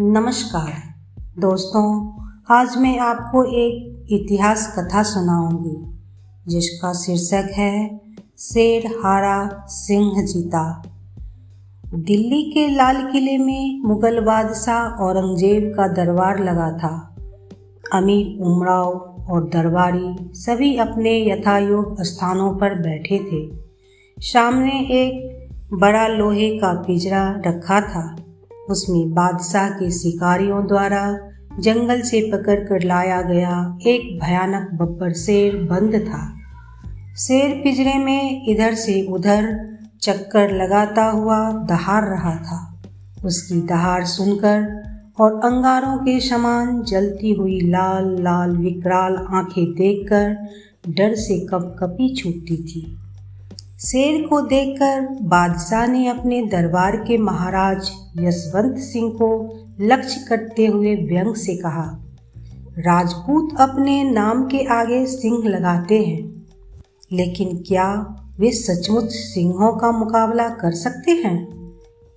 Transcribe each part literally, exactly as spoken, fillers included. नमस्कार दोस्तों, आज मैं आपको एक इतिहास कथा सुनाऊंगी जिसका शीर्षक है शेर हारा सिंह जीता। दिल्ली के लाल किले में मुगल बादशाह औरंगजेब का दरबार लगा था। अमीर उमराव और दरबारी सभी अपने यथायोग्य स्थानों पर बैठे थे। सामने एक बड़ा लोहे का पिंजरा रखा था, उसमें बादशाह के शिकारियों द्वारा जंगल से पकड़ कर लाया गया एक भयानक बब्बर शेर बंद था। शेर पिंजरे में इधर से उधर चक्कर लगाता हुआ दहाड़ रहा था। उसकी दहाड़ सुनकर और अंगारों के समान जलती हुई लाल लाल विकराल आंखें देखकर डर से कपकपी छूटती थी। शेर को देखकर बादशाह ने अपने दरबार के महाराज यशवंत सिंह को लक्ष्य करते हुए व्यंग से कहा, राजपूत अपने नाम के आगे सिंह लगाते हैं, लेकिन क्या वे सचमुच सिंहों का मुकाबला कर सकते हैं?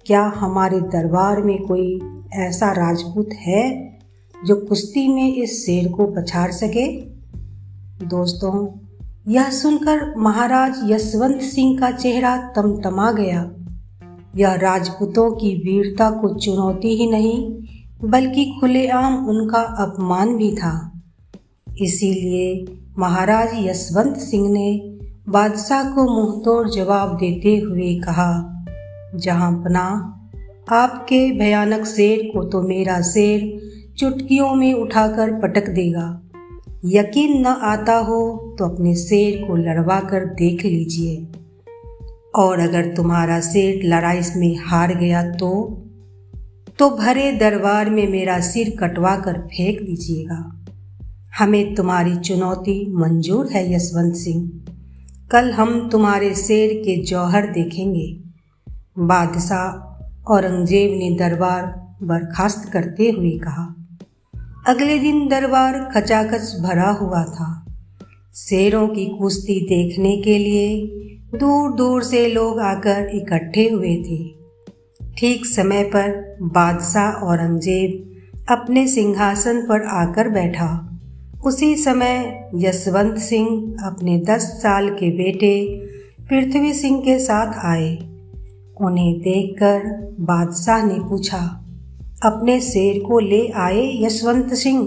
क्या हमारे दरबार में कोई ऐसा राजपूत है जो कुश्ती में इस शेर को पछाड़ सके? दोस्तों, यह सुनकर महाराज यशवंत सिंह का चेहरा तमतमा गया। यह राजपूतों की वीरता को चुनौती ही नहीं बल्कि खुलेआम उनका अपमान भी था। इसीलिए महाराज यशवंत सिंह ने बादशाह को मुंहतोड़ जवाब देते हुए कहा, जहांपनाह, आपके भयानक शेर को तो मेरा शेर चुटकियों में उठाकर पटक देगा। यकीन न आता हो तो अपने शेर को लड़वा कर देख लीजिए, और अगर तुम्हारा शेर लड़ाई में हार गया तो तो भरे दरबार में मेरा सिर कटवा कर फेंक दीजिएगा। हमें तुम्हारी चुनौती मंजूर है यशवंत सिंह, कल हम तुम्हारे शेर के जौहर देखेंगे। बादशाह औरंगजेब ने दरबार बर्खास्त करते हुए कहा। अगले दिन दरबार खचाखच भरा हुआ था। शेरों की कुश्ती देखने के लिए दूर दूर से लोग आकर इकट्ठे हुए थे। ठीक समय पर बादशाह औरंगजेब अपने सिंहासन पर आकर बैठा। उसी समय यशवंत सिंह अपने दस साल के बेटे पृथ्वी सिंह के साथ आए। उन्हें देखकर बादशाह ने पूछा, अपने शेर को ले आए यशवंत सिंह?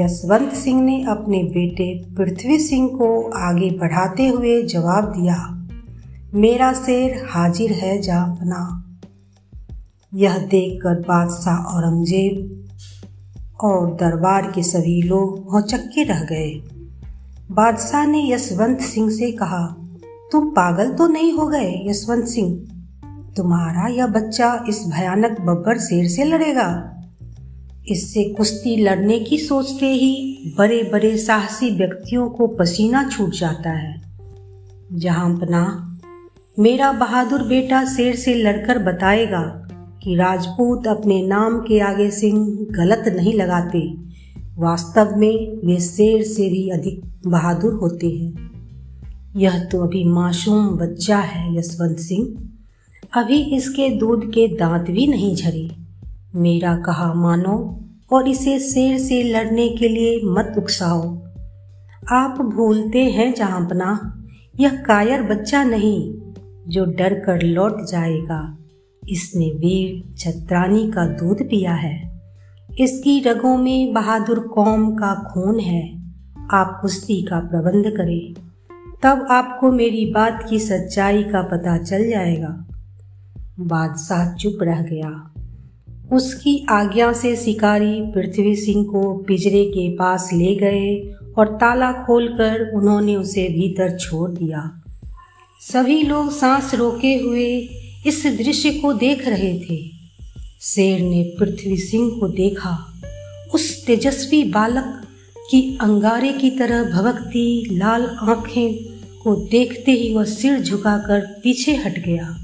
यशवंत सिंह ने अपने बेटे पृथ्वी सिंह को आगे बढ़ाते हुए जवाब दिया, मेरा शेर हाजिर है जहाँपनाह। यह देखकर बादशाह औरंगजेब और दरबार के सभी लोग हौचक्के रह गए। बादशाह ने यशवंत सिंह से कहा, तुम पागल तो नहीं हो गए यशवंत सिंह? तुम्हारा यह बच्चा इस भयानक बब्बर शेर से लड़ेगा? इससे कुश्ती लड़ने की सोचते ही बड़े बड़े साहसी व्यक्तियों को पसीना छूट जाता है। जहाँपनाह, मेरा बहादुर बेटा शेर से लड़कर बताएगा कि राजपूत अपने नाम के आगे सिंह गलत नहीं लगाते, वास्तव में वे शेर से भी अधिक बहादुर होते हैं। यह तो अभी मासूम बच्चा है यशवंत सिंह, अभी इसके दूध के दांत भी नहीं झरे, मेरा कहा मानो और इसे शेर से लड़ने के लिए मत उकसाओ। आप भूलते हैं जहाँपनाह, यह कायर बच्चा नहीं जो डर कर लौट जाएगा, इसने वीर छत्रानी का दूध पिया है, इसकी रगों में बहादुर कौम का खून है। आप कुश्ती का प्रबंध करें, तब आपको मेरी बात की सच्चाई का पता चल जाएगा। बादशाह चुप रह गया। उसकी आज्ञा से शिकारी पृथ्वी सिंह को पिंजरे के पास ले गए और ताला खोलकर उन्होंने उसे भीतर छोड़ दिया। सभी लोग सांस रोके हुए इस दृश्य को देख रहे थे। शेर ने पृथ्वी सिंह को देखा। उस तेजस्वी बालक की अंगारे की तरह भभकती लाल आंखें को देखते ही वह सिर झुकाकर पीछे हट गया।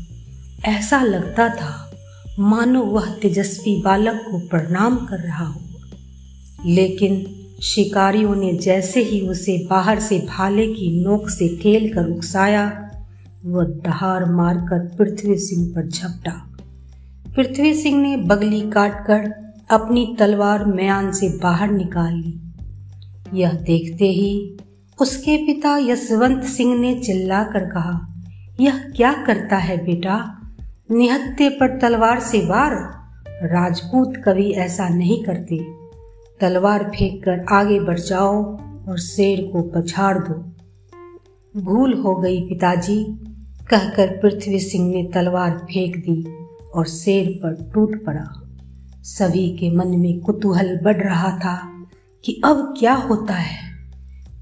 ऐसा लगता था मानो वह तेजस्वी बालक को प्रणाम कर रहा हो। लेकिन शिकारियों ने जैसे ही उसे बाहर से भाले की नोक से ठेल कर उकसाया, वह दहाड़ मारकर पृथ्वी सिंह पर झपटा। पृथ्वी सिंह ने बगली काटकर अपनी तलवार म्यान से बाहर निकाल ली। यह देखते ही उसके पिता यशवंत सिंह ने चिल्लाकर कहा, यह क्या करता है बेटा, निहत्थे पर तलवार से वार। राजपूत कभी ऐसा नहीं करते। तलवार फेंककर आगे बढ़ जाओ और शेर को पछाड़ दो। भूल हो गई पिताजी, कहकर पृथ्वी सिंह ने तलवार फेंक दी और शेर पर टूट पड़ा। सभी के मन में कुतूहल बढ़ रहा था कि अब क्या होता है,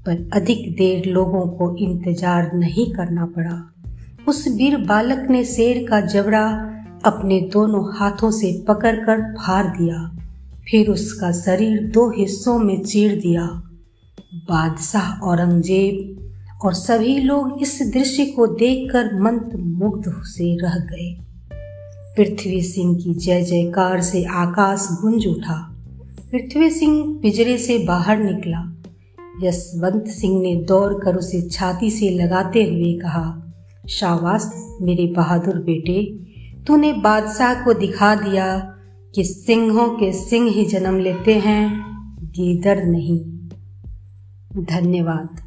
पर अधिक देर लोगों को इंतजार नहीं करना पड़ा। उस वीर बालक ने शेर का जबड़ा अपने दोनों हाथों से पकड़कर फाड़ दिया, फिर उसका शरीर दो हिस्सों में चीर दिया। बादशाह औरंगजेब और सभी लोग इस दृश्य को देखकर मंत्रमुग्ध से रह गए। पृथ्वी सिंह की जय जयकार से आकाश गूंज उठा। पृथ्वी सिंह पिंजरे से बाहर निकला। यशवंत सिंह ने दौड़कर उसे छाती से लगाते हुए कहा, शाबाश मेरे बहादुर बेटे, तूने बादशाह को दिखा दिया कि सिंहों के सिंह ही जन्म लेते हैं, गीदड़ नहीं। धन्यवाद।